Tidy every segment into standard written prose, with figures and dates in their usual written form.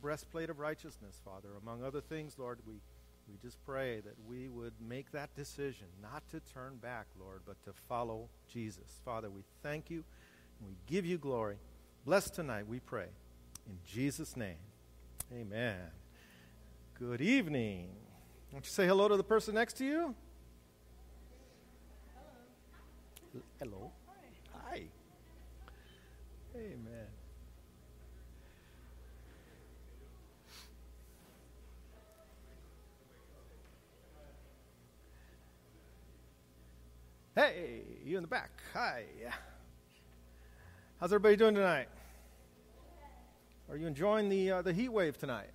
breastplate of righteousness, Father. Among other things, Lord, we just pray that we would make that decision not to turn back, Lord, but to follow Jesus. Father, we thank you and we give you glory. Bless tonight, we pray. In Jesus' name, amen. Good evening. Why don't you say hello to the person next to you? Hello. Hello. Hi. Amen. Hey, you in the back. Hi. How's everybody doing tonight? Are you enjoying the heat wave tonight?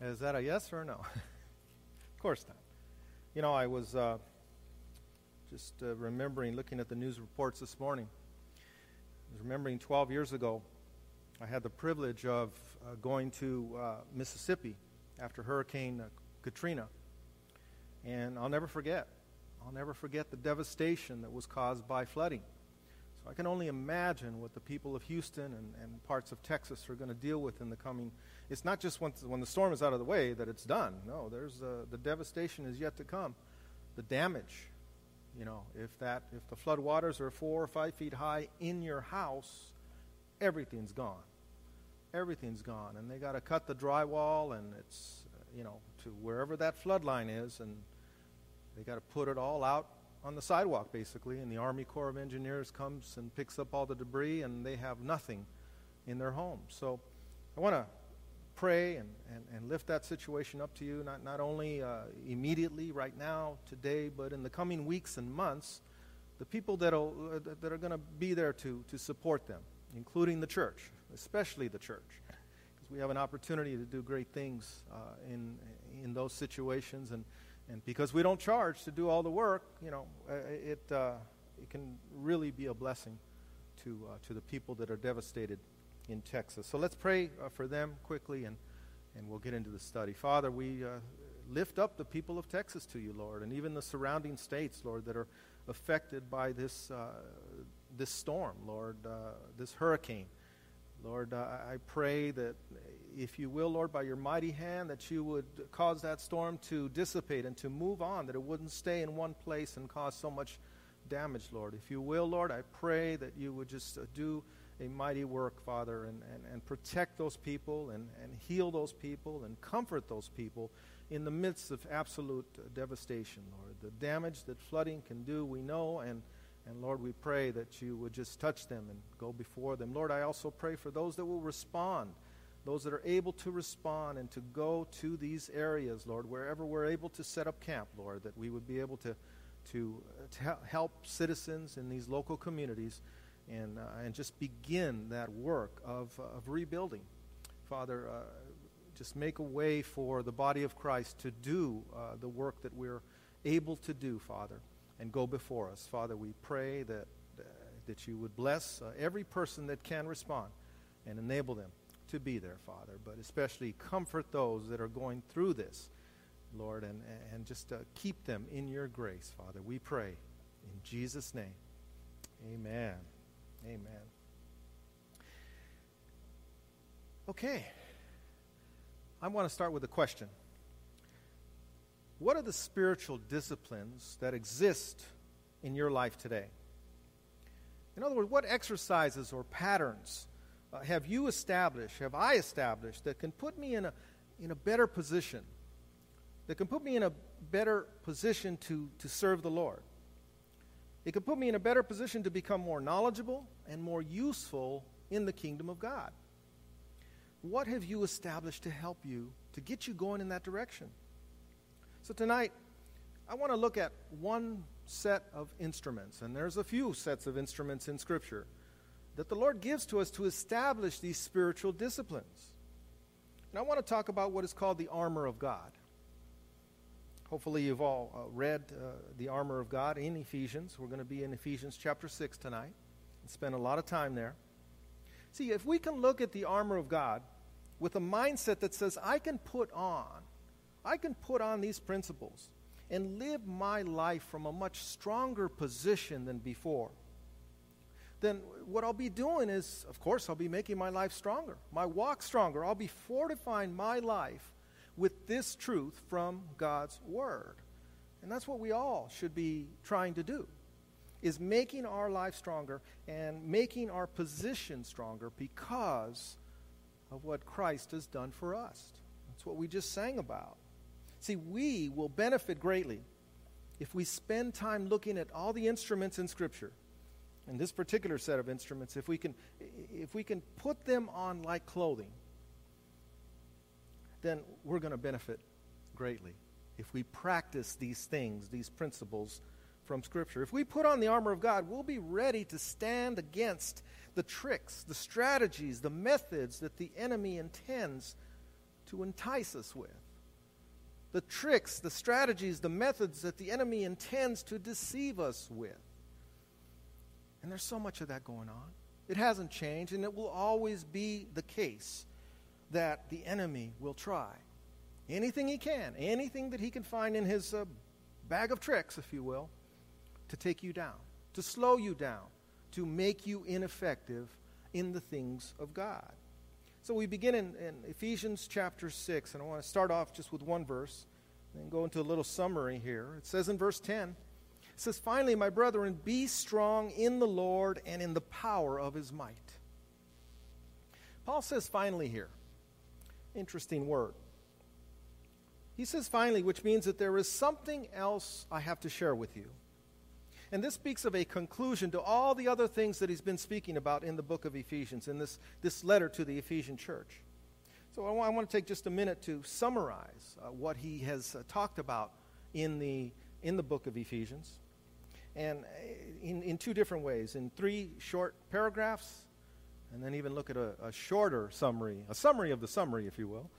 Is that a yes or a no? Of course not. You know, I was remembering, looking at the news reports this morning. I was remembering 12 years ago, I had the privilege of going to Mississippi after Hurricane Katrina. And I'll never forget the devastation that was caused by flooding. So I can only imagine what the people of Houston and parts of Texas are going to deal with in the coming. It's not just when the storm is out of the way that it's done. No, there's the devastation is yet to come. The damage, you know, if the flood waters are 4 or 5 feet high in your house, everything's gone. Everything's gone, and they got to cut the drywall, and it's, you know, to wherever that flood line is, and they got to put it all out on the sidewalk, basically, and the Army Corps of Engineers comes and picks up all the debris, and they have nothing in their home. So I want to pray and lift that situation up to you, not only immediately, right now, today, but in the coming weeks and months, the people that are going to be there to support them, including the church, especially the church. We have an opportunity to do great things in those situations, and because we don't charge to do all the work, you know, it can really be a blessing to the people that are devastated in Texas. So let's pray for them quickly, and we'll get into the study. Father, we lift up the people of Texas to you, Lord, and even the surrounding states, Lord, that are affected by this storm, Lord, this hurricane. Lord, I pray that, if you will, Lord, by your mighty hand, that you would cause that storm to dissipate and to move on, that it wouldn't stay in one place and cause so much damage, Lord. If you will, Lord, I pray that you would just do a mighty work, Father, and protect those people and heal those people and comfort those people in the midst of absolute devastation, Lord. The damage that flooding can do, we know, and Lord, we pray that you would just touch them and go before them. Lord, I also pray for those that will respond, those that are able to respond and to go to these areas, Lord, wherever we're able to set up camp, Lord, that we would be able to help citizens in these local communities and just begin that work of rebuilding. Father, just make a way for the body of Christ to do the work that we're able to do, Father. And go before us. Father, we pray that you would bless every person that can respond and enable them to be there, Father, but especially comfort those that are going through this, Lord, and just keep them in your grace, Father. We pray in Jesus' name. Amen. Amen. Okay. I want to start with a question. What are the spiritual disciplines that exist in your life today? In other words, what exercises or patterns have I established that can put me in a better position to serve the Lord? It can put me in a better position to become more knowledgeable and more useful in the kingdom of God. What have you established to help you, to get you going in that direction? So tonight, I want to look at one set of instruments, and there's a few sets of instruments in Scripture that the Lord gives to us to establish these spiritual disciplines. And I want to talk about what is called the armor of God. Hopefully you've all read the armor of God in Ephesians. We're going to be in Ephesians chapter 6 tonight and spend a lot of time there. See, if we can look at the armor of God with a mindset that says, I can put on these principles and live my life from a much stronger position than before. then what I'll be doing is, of course, I'll be making my life stronger, my walk stronger. I'll be fortifying my life with this truth from God's Word. And that's what we all should be trying to do, is making our life stronger and making our position stronger because of what Christ has done for us. That's what we just sang about. See, we will benefit greatly if we spend time looking at all the instruments in Scripture, and this particular set of instruments, if we can put them on like clothing, then we're going to benefit greatly if we practice these things, these principles from Scripture. If we put on the armor of God, we'll be ready to stand against the tricks, the strategies, the methods that the enemy intends to entice us with. The tricks, the strategies, the methods that the enemy intends to deceive us with. And there's so much of that going on. It hasn't changed, and it will always be the case that the enemy will try anything he can, anything that he can find in his bag of tricks, if you will, to take you down, to slow you down, to make you ineffective in the things of God. So we begin in Ephesians chapter 6, and I want to start off just with one verse and go into a little summary here. It says in verse 10, it says, "Finally, my brethren, be strong in the Lord and in the power of his might." Paul says finally here. Interesting word. He says finally, which means that there is something else I have to share with you. And this speaks of a conclusion to all the other things that he's been speaking about in the book of Ephesians, in this letter to the Ephesian church. So I want to take just a minute to summarize what he has talked about in the book of Ephesians, and in two different ways, in three short paragraphs, and then even look at a shorter summary, a summary of the summary, if you will,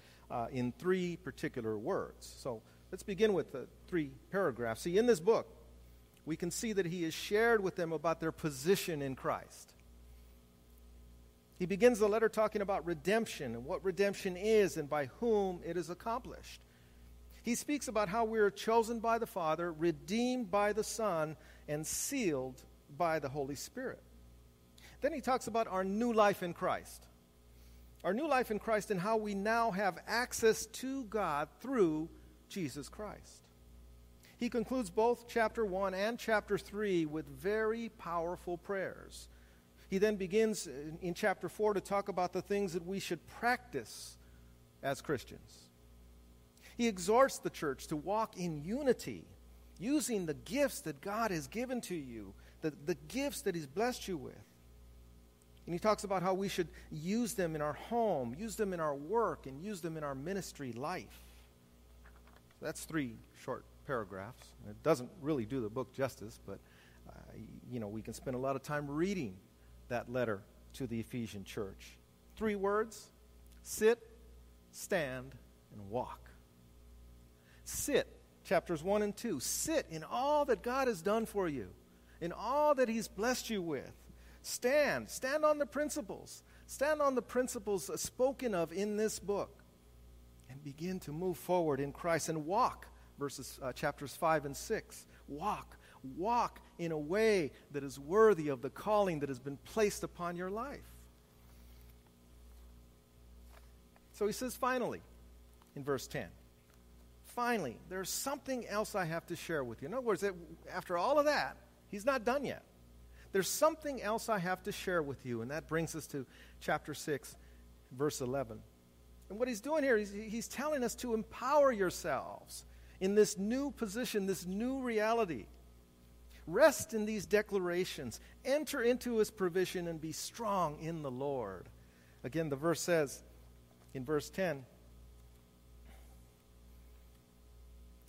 in three particular words. So let's begin with the three paragraphs. See, in this book, we can see that he has shared with them about their position in Christ. He begins the letter talking about redemption and what redemption is and by whom it is accomplished. He speaks about how we are chosen by the Father, redeemed by the Son, and sealed by the Holy Spirit. Then he talks about our new life in Christ. Our new life in Christ and how we now have access to God through Jesus Christ. He concludes both chapter 1 and chapter 3 with very powerful prayers. He then begins in chapter 4 to talk about the things that we should practice as Christians. He exhorts the church to walk in unity, using the gifts that God has given to you, the gifts that he's blessed you with. And he talks about how we should use them in our home, use them in our work, and use them in our ministry life. So that's three short paragraphs. It doesn't really do the book justice, but we can spend a lot of time reading that letter to the Ephesian church. Three words: sit, stand, and walk. Sit, chapters 1 and 2. Sit in all that God has done for you, in all that he's blessed you with. Stand on the principles. Stand on the principles spoken of in this book and begin to move forward in Christ and walk, verses chapters 5 and 6. Walk in a way that is worthy of the calling that has been placed upon your life. So he says finally in verse 10. Finally, there's something else I have to share with you. In other words, after all of that, he's not done yet. There's something else I have to share with you, and that brings us to chapter 6, verse 11. And what he's doing here, he's telling us to empower yourselves in this new position, this new reality. Rest in these declarations. Enter into his provision and be strong in the Lord. Again, the verse says in verse 10,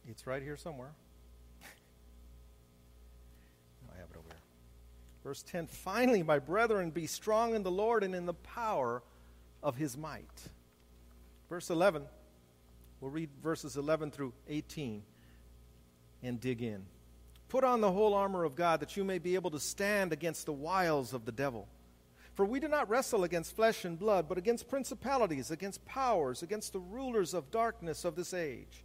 it's right here somewhere. No, I have it over here. Verse 10, "Finally, my brethren, be strong in the Lord and in the power of his might." Verse 11, we'll read verses 11 through 18 and dig in. "Put on the whole armor of God that you may be able to stand against the wiles of the devil. For we do not wrestle against flesh and blood, but against principalities, against powers, against the rulers of darkness of this age,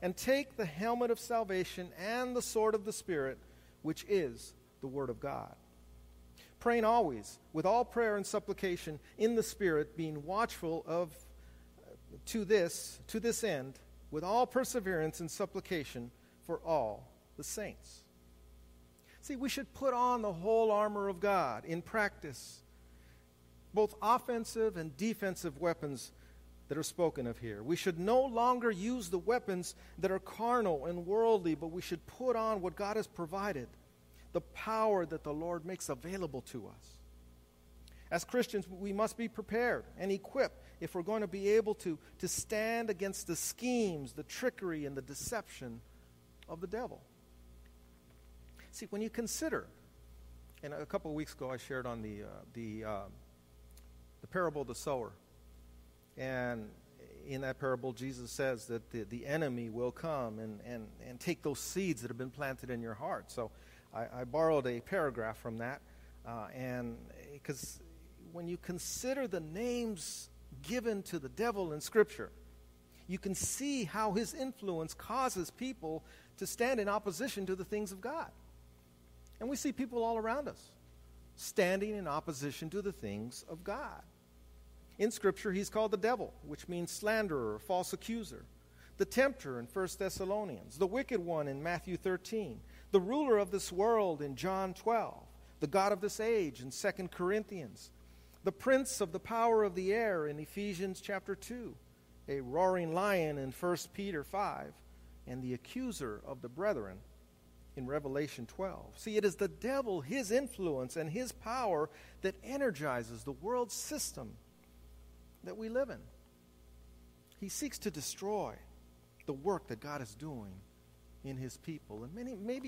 And take the helmet of salvation and the sword of the Spirit, which is the Word of God. Praying always, with all prayer and supplication in the Spirit, being watchful to this end, with all perseverance and supplication for all the saints. See, we should put on the whole armor of God in practice, both offensive and defensive weapons that are spoken of here. We should no longer use the weapons that are carnal and worldly, but we should put on what God has provided, the power that the Lord makes available to us. As Christians, we must be prepared and equipped if we're going to be able to stand against the schemes, the trickery, and the deception of the devil. See, when you consider, and a couple of weeks ago I shared on the parable of the sower. And in that parable, Jesus says that the enemy will come and take those seeds that have been planted in your heart. So I borrowed a paragraph from that. And because when you consider the names given to the devil in Scripture, you can see how his influence causes people to stand in opposition to the things of God. And we see people all around us standing in opposition to the things of God. In Scripture, he's called the devil, which means slanderer, false accuser, the tempter in 1 Thessalonians, the wicked one in Matthew 13, the ruler of this world in John 12, the god of this age in 2 Corinthians, the prince of the power of the air in Ephesians chapter 2, a roaring lion in 1 Peter 5, and the accuser of the brethren in Revelation 12. See, it is the devil, his influence, and his power that energizes the world system that we live in. He seeks to destroy the work that God is doing in His people. And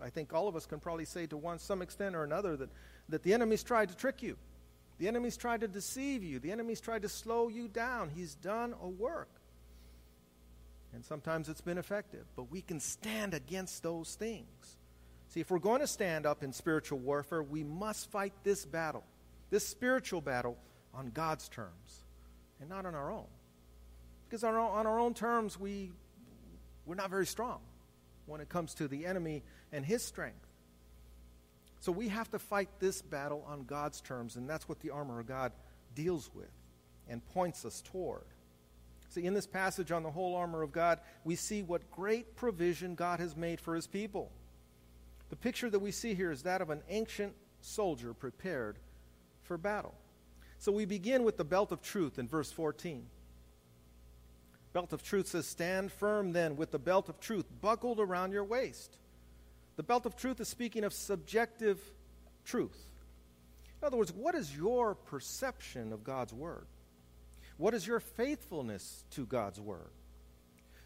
I think all of us can probably say to some extent or another that the enemy's tried to trick you. The enemy's tried to deceive you. The enemy's tried to slow you down. He's done a work. And sometimes it's been effective. But we can stand against those things. See, if we're going to stand up in spiritual warfare, we must fight this battle, this spiritual battle, on God's terms and not on our own. Because on our own terms, we're not very strong when it comes to the enemy and his strength. So we have to fight this battle on God's terms, and that's what the armor of God deals with and points us toward. See, in this passage on the whole armor of God, we see what great provision God has made for His people. The picture that we see here is that of an ancient soldier prepared for battle. So we begin with the belt of truth in verse 14. Belt of truth says, "Stand firm then with the belt of truth buckled around your waist." The belt of truth is speaking of subjective truth. In other words, what is your perception of God's word? What is your faithfulness to God's word?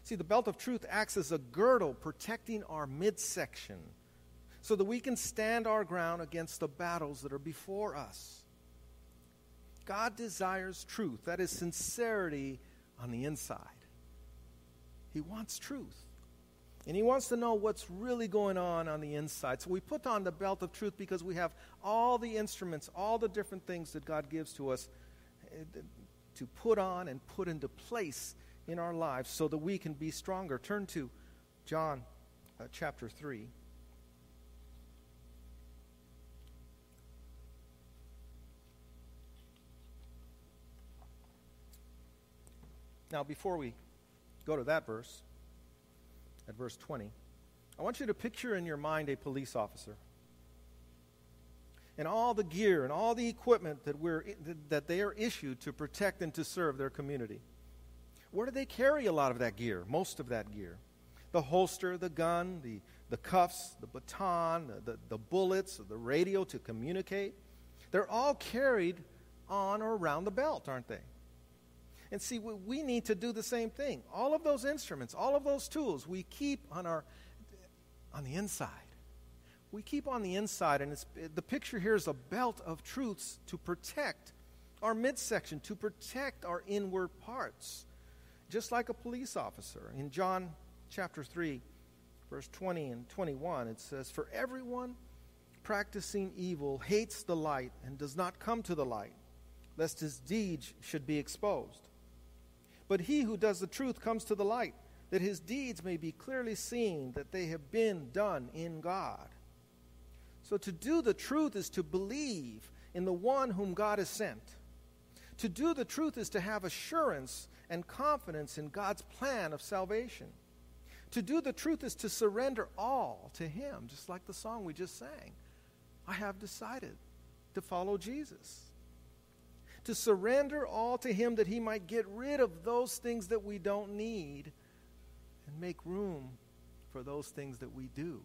See, the belt of truth acts as a girdle protecting our midsection so that we can stand our ground against the battles that are before us. God desires truth, that is sincerity on the inside. He wants truth. And He wants to know what's really going on the inside. So we put on the belt of truth because we have all the instruments, all the different things that God gives to us to put on and put into place in our lives so that we can be stronger. Turn to John chapter 3. Now, before we go to that verse, at verse 20, I want you to picture in your mind a police officer and all the gear and all the equipment that they are issued to protect and to serve their community. Where do they carry a lot of that gear, most of that gear? The holster, the gun, the cuffs, the baton, the bullets, the radio to communicate. They're all carried on or around the belt, aren't they? And see, we need to do the same thing. All of those instruments, all of those tools we keep on our on the inside. We keep on the inside, and the picture here is a belt of truths to protect our midsection, to protect our inward parts, just like a police officer. In John chapter 3, verse 20 and 21, it says, "For everyone practicing evil hates the light and does not come to the light, lest his deeds should be exposed. But he who does the truth comes to the light, that his deeds may be clearly seen, that they have been done in God." So to do the truth is to believe in the one whom God has sent. To do the truth is to have assurance and confidence in God's plan of salvation. To do the truth is to surrender all to Him, just like the song we just sang. I have decided to follow Jesus. To surrender all to Him that He might get rid of those things that we don't need and make room for those things that we do.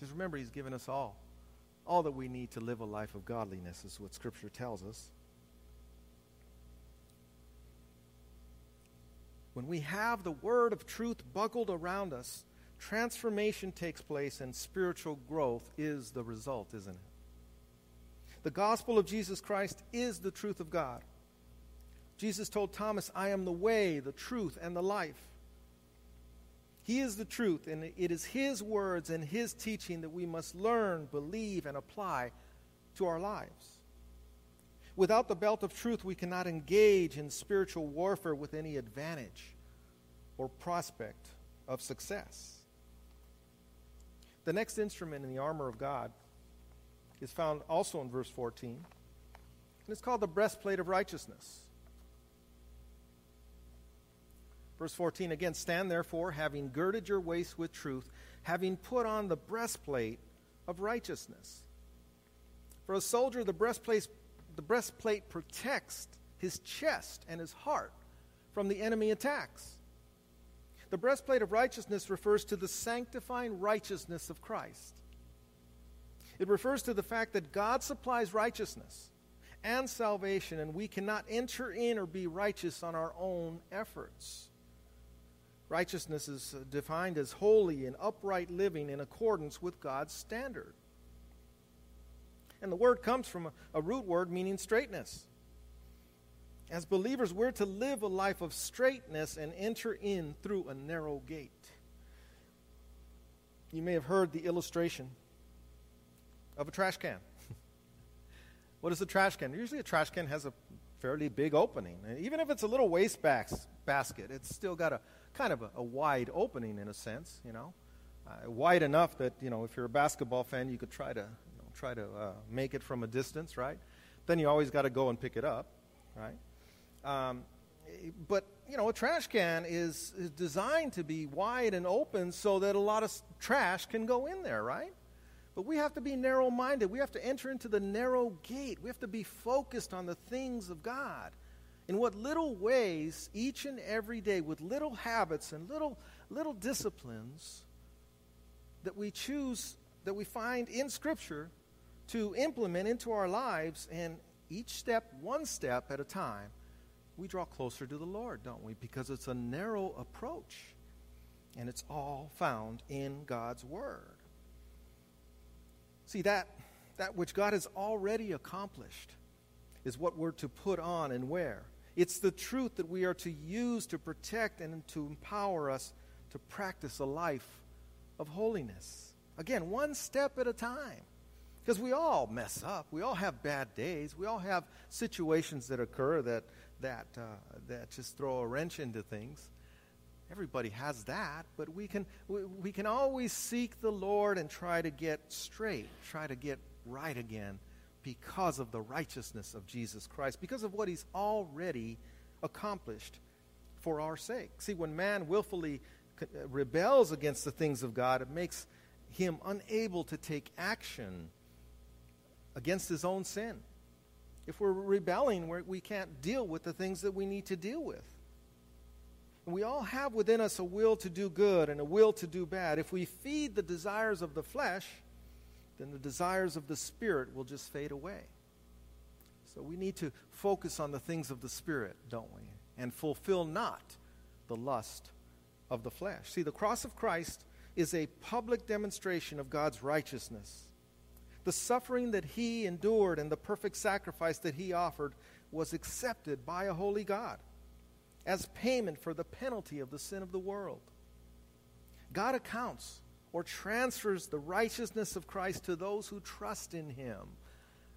Just remember, He's given us all that we need to live a life of godliness is what Scripture tells us. When we have the word of truth buckled around us, transformation takes place and spiritual growth is the result, isn't it? The gospel of Jesus Christ is the truth of God. Jesus told Thomas, "I am the way, the truth, and the life." He is the truth, and it is His words and His teaching that we must learn, believe, and apply to our lives. Without the belt of truth, we cannot engage in spiritual warfare with any advantage or prospect of success. The next instrument in the armor of God is found also in verse 14, and it's called the breastplate of righteousness. Verse 14, again, "Stand therefore, having girded your waist with truth, having put on the breastplate of righteousness." For a soldier, the breastplate protects his chest and his heart from the enemy attacks. The breastplate of righteousness refers to the sanctifying righteousness of Christ. It refers to the fact that God supplies righteousness and salvation, and we cannot enter in or be righteous on our own efforts. Righteousness is defined as holy and upright living in accordance with God's standard. And the word comes from a root word meaning straightness. As believers, we're to live a life of straightness and enter in through a narrow gate. You may have heard the illustration of a trash can. What is a trash can? Usually a trash can has a fairly big opening. And even if it's a little wastebasket, it's still got a kind of a wide opening in a sense, you know. Wide enough that, you know, if you're a basketball fan, you could try to make it from a distance, right? Then you always got to go and pick it up, right? But, you know, a trash can is designed to be wide and open so that a lot of trash can go in there, right? But we have to be narrow-minded. We have to enter into the narrow gate. We have to be focused on the things of God. In what little ways, each and every day, with little habits and little disciplines that we choose, that we find in Scripture to implement into our lives, and each step, one step at a time, we draw closer to the Lord, don't we? Because it's a narrow approach, and it's all found in God's Word. See, that which God has already accomplished is what we're to put on and wear. It's the truth that we are to use to protect and to empower us to practice a life of holiness. Again, one step at a time. Because we all mess up. We all have bad days. We all have situations that occur that just throw a wrench into things. Everybody has that, but we can always seek the Lord and try to get straight, try to get right again because of the righteousness of Jesus Christ, because of what He's already accomplished for our sake. See, when man willfully rebels against the things of God, it makes him unable to take action against his own sin. If we're rebelling, we can't deal with the things that we need to deal with. We all have within us a will to do good and a will to do bad. If we feed the desires of the flesh, then the desires of the Spirit will just fade away. So we need to focus on the things of the Spirit, don't we? And fulfill not the lust of the flesh. See, the cross of Christ is a public demonstration of God's righteousness. The suffering that he endured and the perfect sacrifice that he offered was accepted by a holy God as payment for the penalty of the sin of the world. God accounts or transfers the righteousness of Christ to those who trust in him.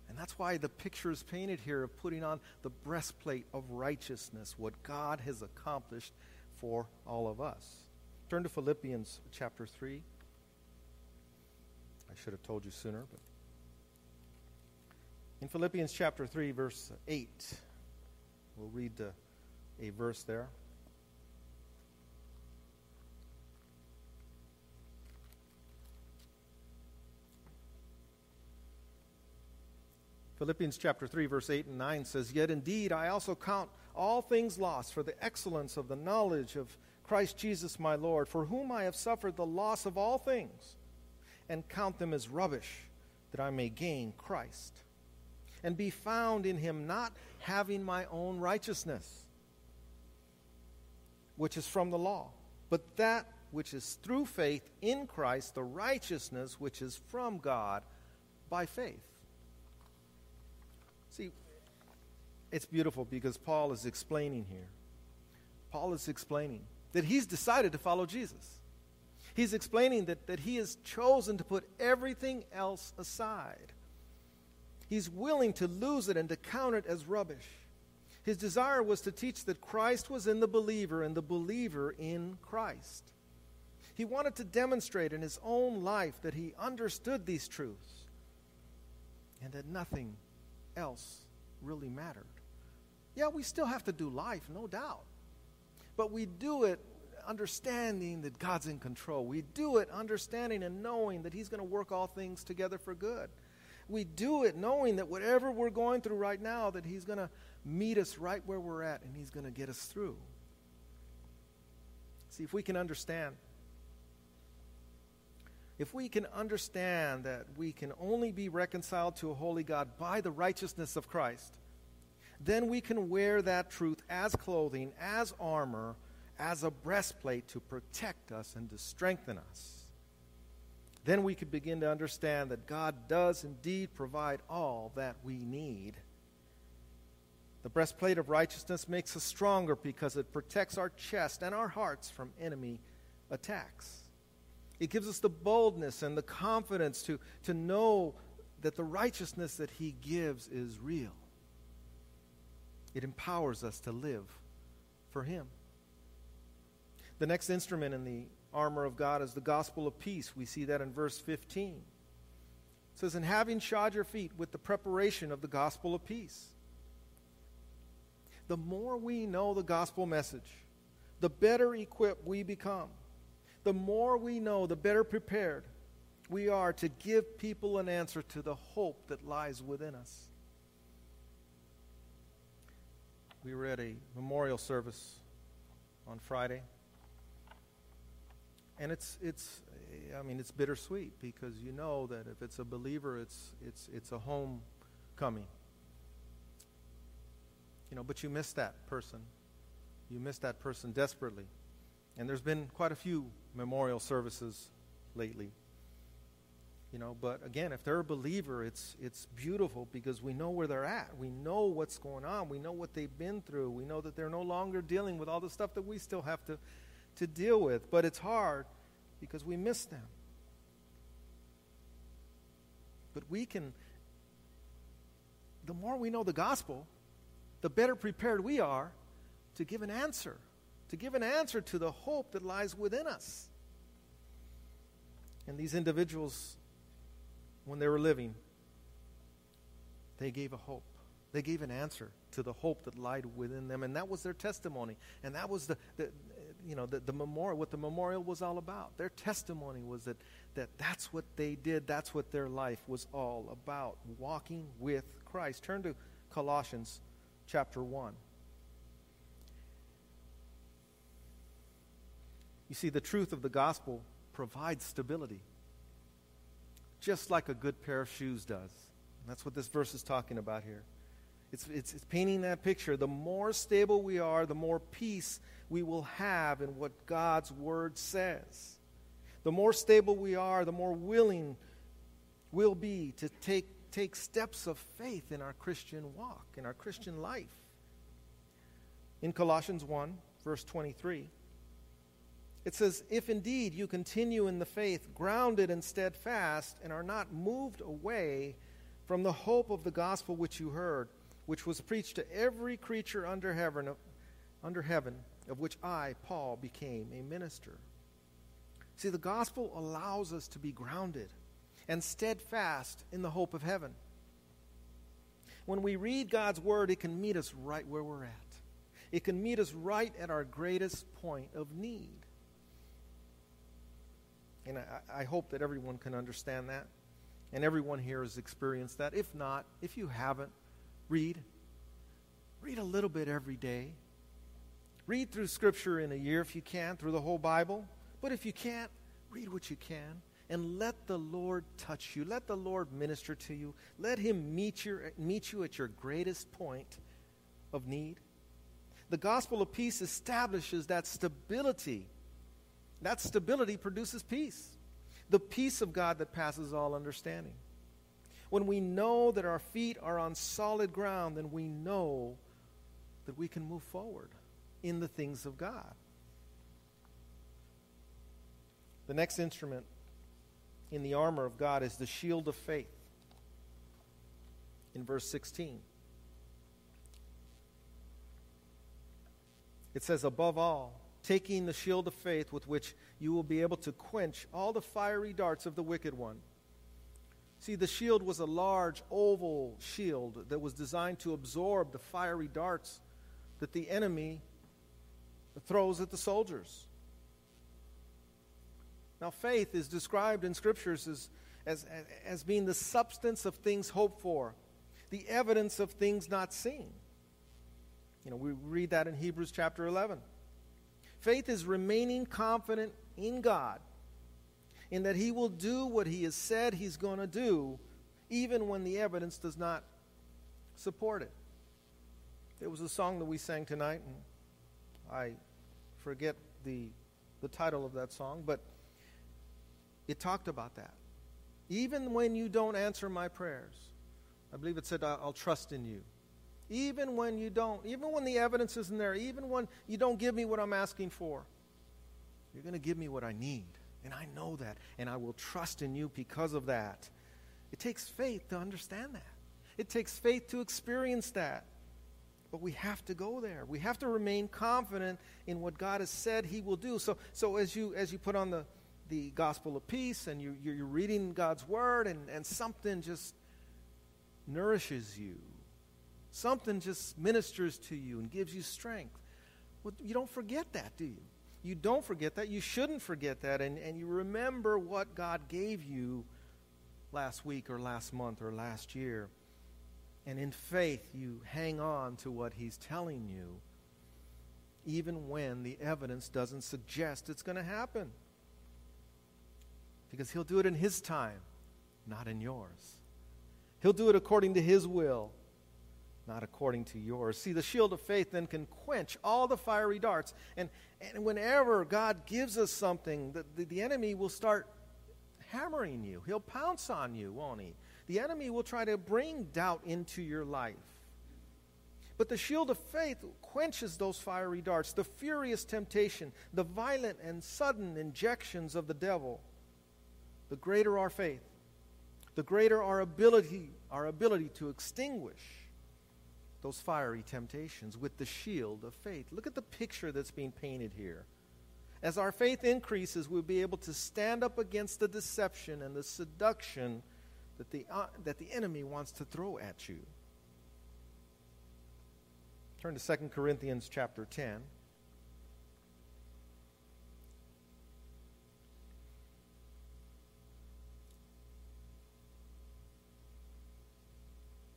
And that's why the picture is painted here of putting on the breastplate of righteousness, what God has accomplished for all of us. Turn to Philippians chapter 3. I should have told you sooner, but in Philippians chapter 3, verse 8, we'll read a verse there. Philippians chapter 3, verse 8 and 9 says, "Yet indeed I also count all things lost for the excellence of the knowledge of Christ Jesus my Lord, for whom I have suffered the loss of all things, and count them as rubbish, that I may gain Christ, and be found in him, not having my own righteousness, which is from the law, but that which is through faith in Christ, the righteousness which is from God by faith." See, it's beautiful because Paul is explaining here. Paul is explaining that he's decided to follow Jesus. He's explaining that he has chosen to put everything else aside. He's willing to lose it and to count it as rubbish. His desire was to teach that Christ was in the believer and the believer in Christ. He wanted to demonstrate in his own life that he understood these truths and that nothing else really mattered. Yeah, we still have to do life, no doubt. But we do it understanding that God's in control. We do it understanding and knowing that he's going to work all things together for good. We do it knowing that whatever we're going through right now, that he's going to meet us right where we're at and he's going to get us through. See, if we can understand that we can only be reconciled to a holy God by the righteousness of Christ, then we can wear that truth as clothing, as armor, as a breastplate to protect us and to strengthen us. Then we can begin to understand that God does indeed provide all that we need. The breastplate of righteousness makes us stronger because it protects our chest and our hearts from enemy attacks. It gives us the boldness and the confidence to know that the righteousness that he gives is real. It empowers us to live for him. The next instrument in the armor of God is the gospel of peace. We see that in verse 15. It says, "And having shod your feet with the preparation of the gospel of peace." The more we know the gospel message, the better equipped we become. The more we know, the better prepared we are to give people an answer to the hope that lies within us. We were at a memorial service on Friday, and it's bittersweet because you know that if it's a believer, it's a homecoming. You know, but you miss that person. You miss that person desperately. And there's been quite a few memorial services lately. You know, but again, if they're a believer, it's beautiful because we know where they're at. We know what's going on. We know what they've been through. We know that they're no longer dealing with all the stuff that we still have to deal with. But it's hard because we miss them. But the more we know the gospel, the better prepared we are to give an answer. To give an answer to the hope that lies within us. And these individuals, when they were living, they gave a hope. They gave an answer to the hope that lied within them, and that was their testimony. And that was the memorial, what the memorial was all about. Their testimony was that that's what they did. That's what their life was all about, walking with Christ. Turn to Colossians chapter 1. You see, the truth of the gospel provides stability, just like a good pair of shoes does. And that's what this verse is talking about here. It's painting that picture. The more stable we are, the more peace we will have in what God's word says. The more stable we are, the more willing we'll be to take steps of faith in our Christian walk, in our Christian life. In Colossians 1, verse 23, it says, "If indeed you continue in the faith, grounded and steadfast, and are not moved away from the hope of the gospel which you heard, which was preached to every creature under heaven, of which I, Paul, became a minister." See, the gospel allows us to be grounded and steadfast in the hope of heaven. When we read God's word, it can meet us right where we're at. It can meet us right at our greatest point of need. And I hope that everyone can understand that. And everyone here has experienced that. If not, if you haven't, read. Read a little bit every day. Read through Scripture in a year if you can, through the whole Bible. But if you can't, read what you can. And let the Lord touch you. Let the Lord minister to you. Let Him meet you at your greatest point of need. The gospel of peace establishes that stability. That stability produces peace. The peace of God that passes all understanding. When we know that our feet are on solid ground, then we know that we can move forward in the things of God. The next instrument in the armor of God is the shield of faith. In verse 16, it says, "Above all, taking the shield of faith with which you will be able to quench all the fiery darts of the wicked one." See, the shield was a large oval shield that was designed to absorb the fiery darts that the enemy throws at the soldiers. Now, faith is described in Scriptures as being the substance of things hoped for, the evidence of things not seen. You know, we read that in Hebrews chapter 11. Faith is remaining confident in God, in that He will do what He has said He's going to do, even when the evidence does not support it. There was a song that we sang tonight, and I forget the title of that song, but it talked about that. Even when you don't answer my prayers, I believe it said, I'll trust in you. Even when you don't, even when the evidence isn't there, even when you don't give me what I'm asking for, you're going to give me what I need. And I know that, and I will trust in you because of that. It takes faith to understand that. It takes faith to experience that. But we have to go there. We have to remain confident in what God has said He will do. So as you put on the gospel of peace and you're reading God's word and something just nourishes you, something just ministers to you and gives you strength, well, you don't forget that, do you? You don't forget that. You shouldn't forget that. And you remember what God gave you last week or last month or last year. And in faith, you hang on to what He's telling you, even when the evidence doesn't suggest it's going to happen. Because He'll do it in His time, not in yours. He'll do it according to His will, not according to yours. See, the shield of faith then can quench all the fiery darts. And whenever God gives us something, the enemy will start hammering you. He'll pounce on you, won't he? The enemy will try to bring doubt into your life. But the shield of faith quenches those fiery darts, the furious temptation, the violent and sudden injections of the devil. The greater our faith, the greater our ability to extinguish those fiery temptations with the shield of faith. Look at the picture that's being painted here. As our faith increases, we'll be able to stand up against the deception and the seduction that the enemy wants to throw at you. Turn to 2 Corinthians chapter 10.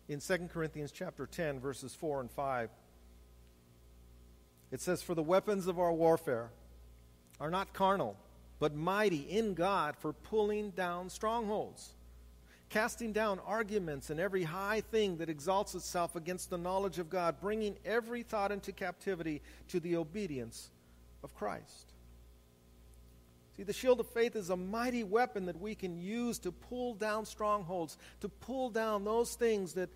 In 2 Corinthians chapter 10, verses 4 and 5, it says, "For the weapons of our warfare are not carnal, but mighty in God for pulling down strongholds, casting down arguments and every high thing that exalts itself against the knowledge of God, bringing every thought into captivity to the obedience of Christ." See, the shield of faith is a mighty weapon that we can use to pull down strongholds, to pull down those things that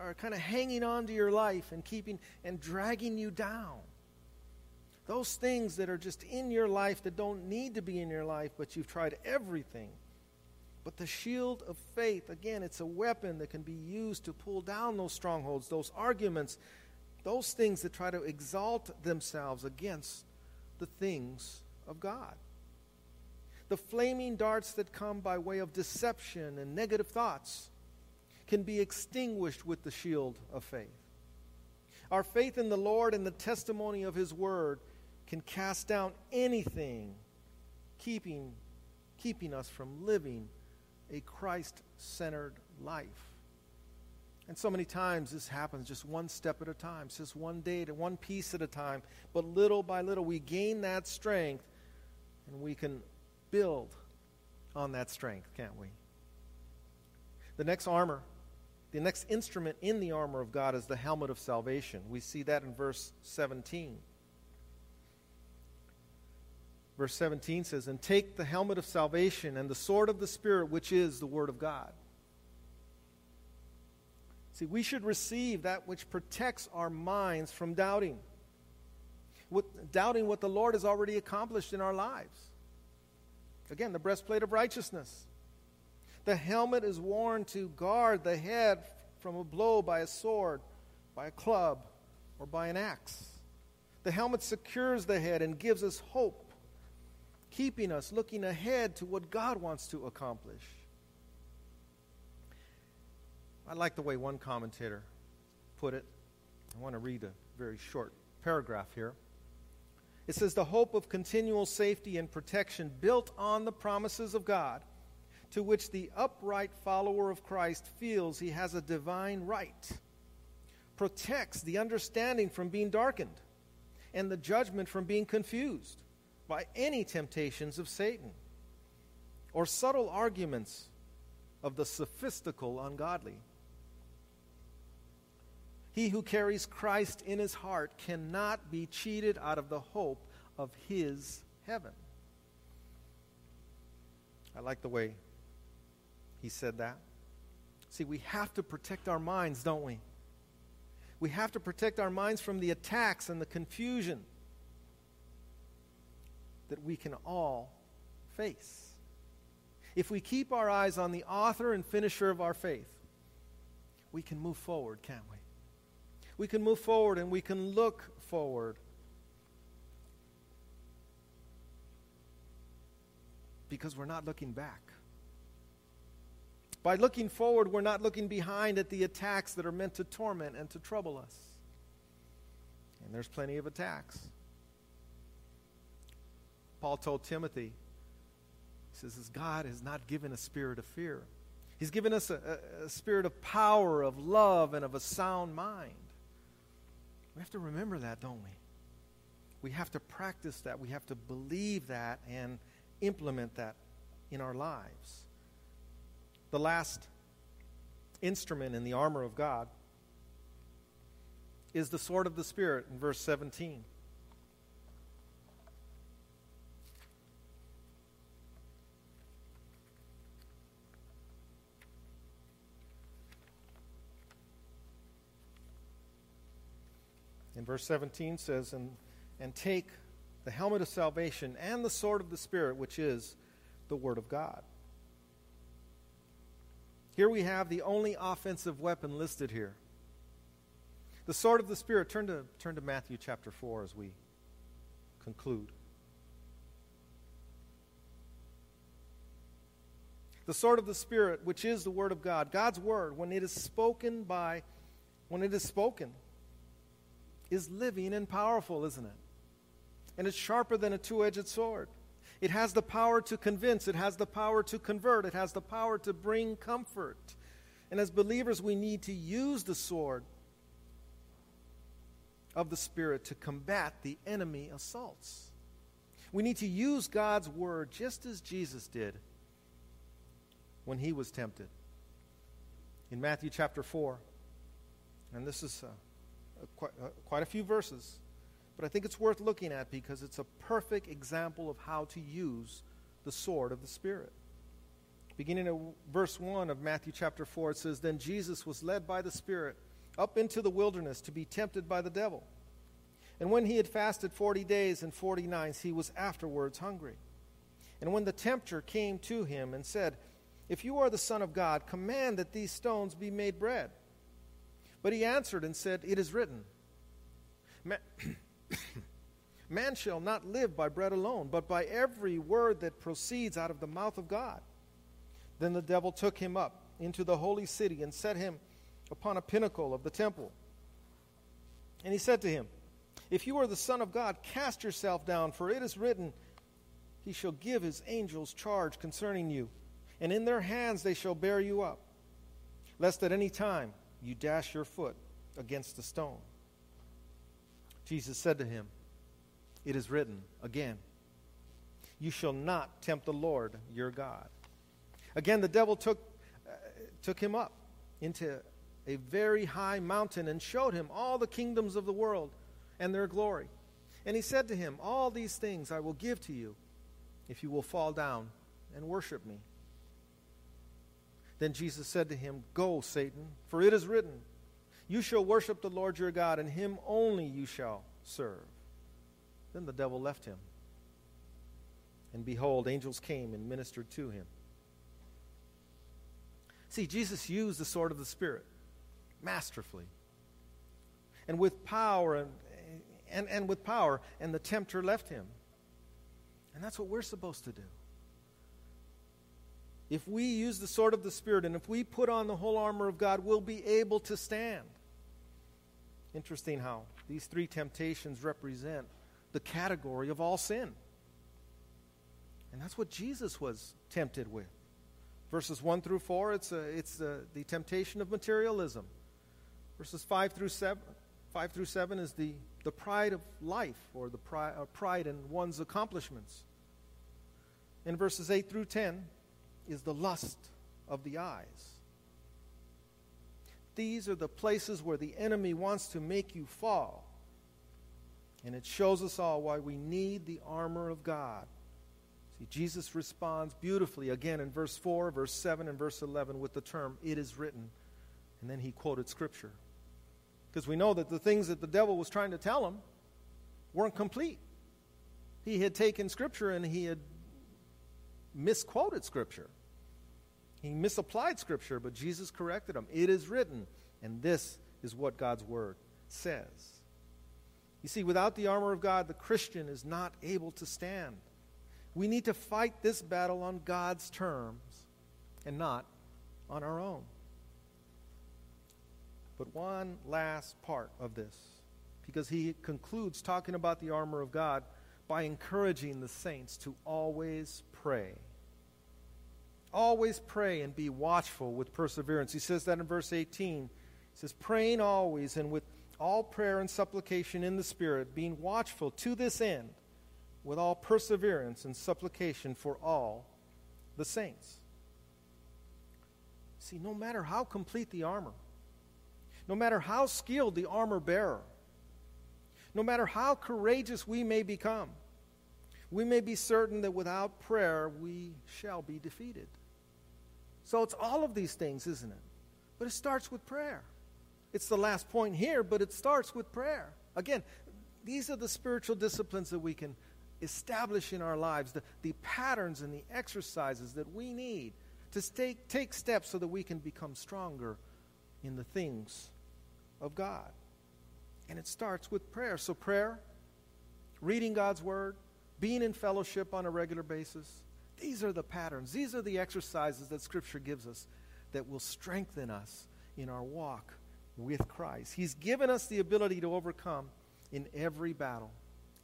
are kind of hanging on to your life and keeping and dragging you down. Those things that are just in your life that don't need to be in your life, but you've tried everything. But the shield of faith, again, it's a weapon that can be used to pull down those strongholds, those arguments, those things that try to exalt themselves against the things of God. The flaming darts that come by way of deception and negative thoughts can be extinguished with the shield of faith. Our faith in the Lord and the testimony of His Word can cast down anything keeping us from living a Christ-centered life. And so many times this happens just one step at a time, just one day to one piece at a time. But little by little we gain that strength, and we can build on that strength, can't we? The next instrument in the armor of God is the helmet of salvation. We see that in verse 17. Verse 17 says, "And take the helmet of salvation and the sword of the Spirit, which is the word of God." See, we should receive that which protects our minds from doubting. Doubting what the Lord has already accomplished in our lives. Again, the breastplate of righteousness. The helmet is worn to guard the head from a blow by a sword, by a club, or by an axe. The helmet secures the head and gives us hope, keeping us looking ahead to what God wants to accomplish. I like the way one commentator put it. I want to read a very short paragraph here. It says, "The hope of continual safety and protection built on the promises of God, to which the upright follower of Christ feels he has a divine right, protects the understanding from being darkened and the judgment from being confused by any temptations of Satan or subtle arguments of the sophistical ungodly. He who carries Christ in his heart cannot be cheated out of the hope of his heaven." I like the way he said that. See, we have to protect our minds, don't we? We have to protect our minds from the attacks and the confusion that we can all face. If we keep our eyes on the author and finisher of our faith, we can move forward, can't we? We can move forward and we can look forward. Because we're not looking back. By looking forward, we're not looking behind at the attacks that are meant to torment and to trouble us. And there's plenty of attacks. Paul told Timothy, he says, God has not given a spirit of fear. He's given us a spirit of power, of love, and of a sound mind. We have to remember that, don't we? We have to practice that. We have to believe that and implement that in our lives. The last instrument in the armor of God is the sword of the Spirit in verse 17. And verse 17 says, and take the helmet of salvation and the sword of the Spirit, which is the Word of God. Here we have the only offensive weapon listed here. The sword of the Spirit. Turn to Matthew chapter 4 as we conclude. The sword of the Spirit, which is the Word of God. God's Word, when it is spoken, is living and powerful, isn't it? And it's sharper than a two-edged sword. It has the power to convince. It has the power to convert. It has the power to bring comfort. And as believers, we need to use the sword of the Spirit to combat the enemy assaults. We need to use God's Word just as Jesus did when he was tempted. In Matthew chapter 4, and this is quite a few verses, But I think it's worth looking at because it's a perfect example of how to use the sword of the Spirit. Beginning at verse 1 of Matthew chapter 4, it says, "Then Jesus was led by the Spirit up into the wilderness to be tempted by the devil. And when he had fasted 40 days and 40 nights, he was afterwards hungry. And when the tempter came to him and said, 'If you are the Son of God, command that these stones be made bread.' But he answered and said, 'It is written, man shall not live by bread alone, but by every word that proceeds out of the mouth of God.' Then the devil took him up into the holy city and set him upon a pinnacle of the temple. And he said to him, 'If you are the Son of God, cast yourself down, for it is written, He shall give His angels charge concerning you, and in their hands they shall bear you up, lest at any time you dash your foot against the stone.' Jesus said to him, 'It is written again, you shall not tempt the Lord your God.' Again, the devil took him up into a very high mountain and showed him all the kingdoms of the world and their glory. And he said to him, 'All these things I will give to you, if you will fall down and worship me.' Then Jesus said to him, 'Go, Satan, for it is written, You shall worship the Lord your God, and him only you shall serve.' Then the devil left him. And behold, angels came and ministered to him." See, Jesus used the sword of the Spirit masterfully. And with power, and the tempter left him. And that's what we're supposed to do. If we use the sword of the Spirit and if we put on the whole armor of God, we'll be able to stand. Interesting how these three temptations represent the category of all sin. And that's what Jesus was tempted with. Verses 1 through 4, it's the temptation of materialism. Verses 5 through 7 is the pride of life, or the pride in one's accomplishments. And verses 8 through 10 is the lust of the eyes. These are the places where the enemy wants to make you fall. And it shows us all why we need the armor of God. See, Jesus responds beautifully again in verse 4, verse 7, and verse 11 with the term, "It is written." And then he quoted Scripture. Because we know that the things that the devil was trying to tell him weren't complete. He had taken Scripture and he had misquoted Scripture. He misapplied Scripture, but Jesus corrected him. It is written, and this is what God's Word says. You see, without the armor of God, the Christian is not able to stand. We need to fight this battle on God's terms and not on our own. But one last part of this, because he concludes talking about the armor of God by encouraging the saints to always pray. Always pray and be watchful with perseverance. He says that in verse 18. He says, "Praying always and with all prayer and supplication in the Spirit, being watchful to this end with all perseverance and supplication for all the saints." See, no matter how complete the armor, no matter how skilled the armor bearer, no matter how courageous we may become, we may be certain that without prayer we shall be defeated. So it's all of these things, isn't it? But it starts with prayer. It's the last point here, but it starts with prayer. Again, these are the spiritual disciplines that we can establish in our lives, the patterns and the exercises that we need to take steps so that we can become stronger in the things of God. And it starts with prayer. So prayer, reading God's Word, being in fellowship on a regular basis, these are the patterns. These are the exercises that Scripture gives us that will strengthen us in our walk with Christ. He's given us the ability to overcome in every battle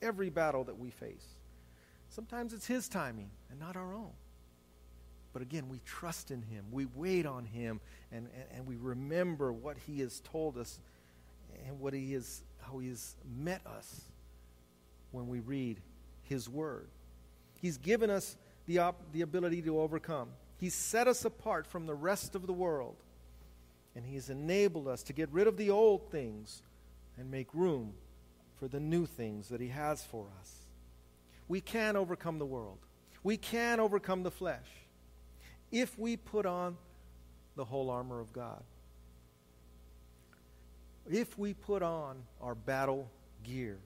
that we face. Sometimes it's His timing and not our own. But again, we trust in Him, we wait on Him, and we remember what He has told us and what He is, how He has met us when we read His Word. He's given us the ability to overcome. He's set us apart from the rest of the world, and He's enabled us to get rid of the old things and make room for the new things that he has for us. We can overcome the world. We can overcome the flesh if we put on the whole armor of God. If we put on our battle gear,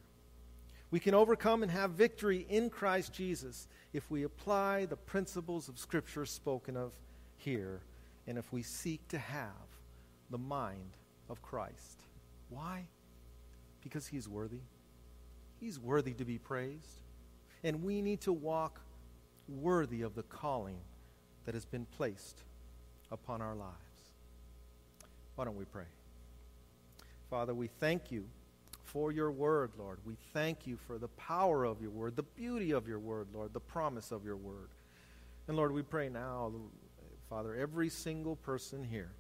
we can overcome and have victory in Christ Jesus if we apply the principles of Scripture spoken of here and if we seek to have the mind of Christ. Why? Because he's worthy. He's worthy to be praised. And we need to walk worthy of the calling that has been placed upon our lives. Why don't we pray? Father, we thank you for your word, Lord. We thank you for the power of your word, the beauty of your word, Lord, the promise of your word. And Lord, we pray now, Father, every single person here,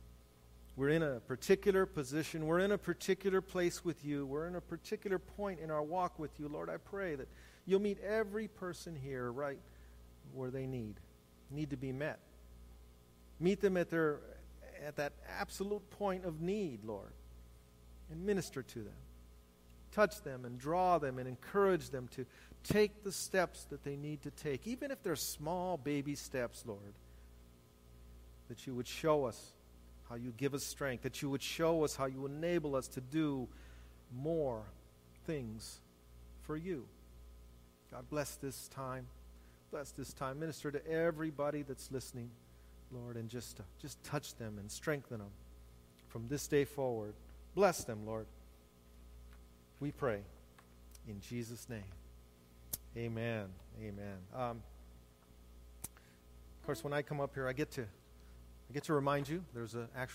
we're in a particular position, we're in a particular place with you, we're in a particular point in our walk with you. Lord, I pray that you'll meet every person here right where they need to be met. Meet them at that absolute point of need, Lord, and minister to them. Touch them and draw them and encourage them to take the steps that they need to take, even if they're small baby steps, Lord, that you would show us how you give us strength, that you would show us how you enable us to do more things for you. God, bless this time. Bless this time. Minister to everybody that's listening, Lord, and just touch them and strengthen them from this day forward. Bless them, Lord. We pray in Jesus' name. Amen. Amen. Of course, when I come up here, I get to remind you there's an actual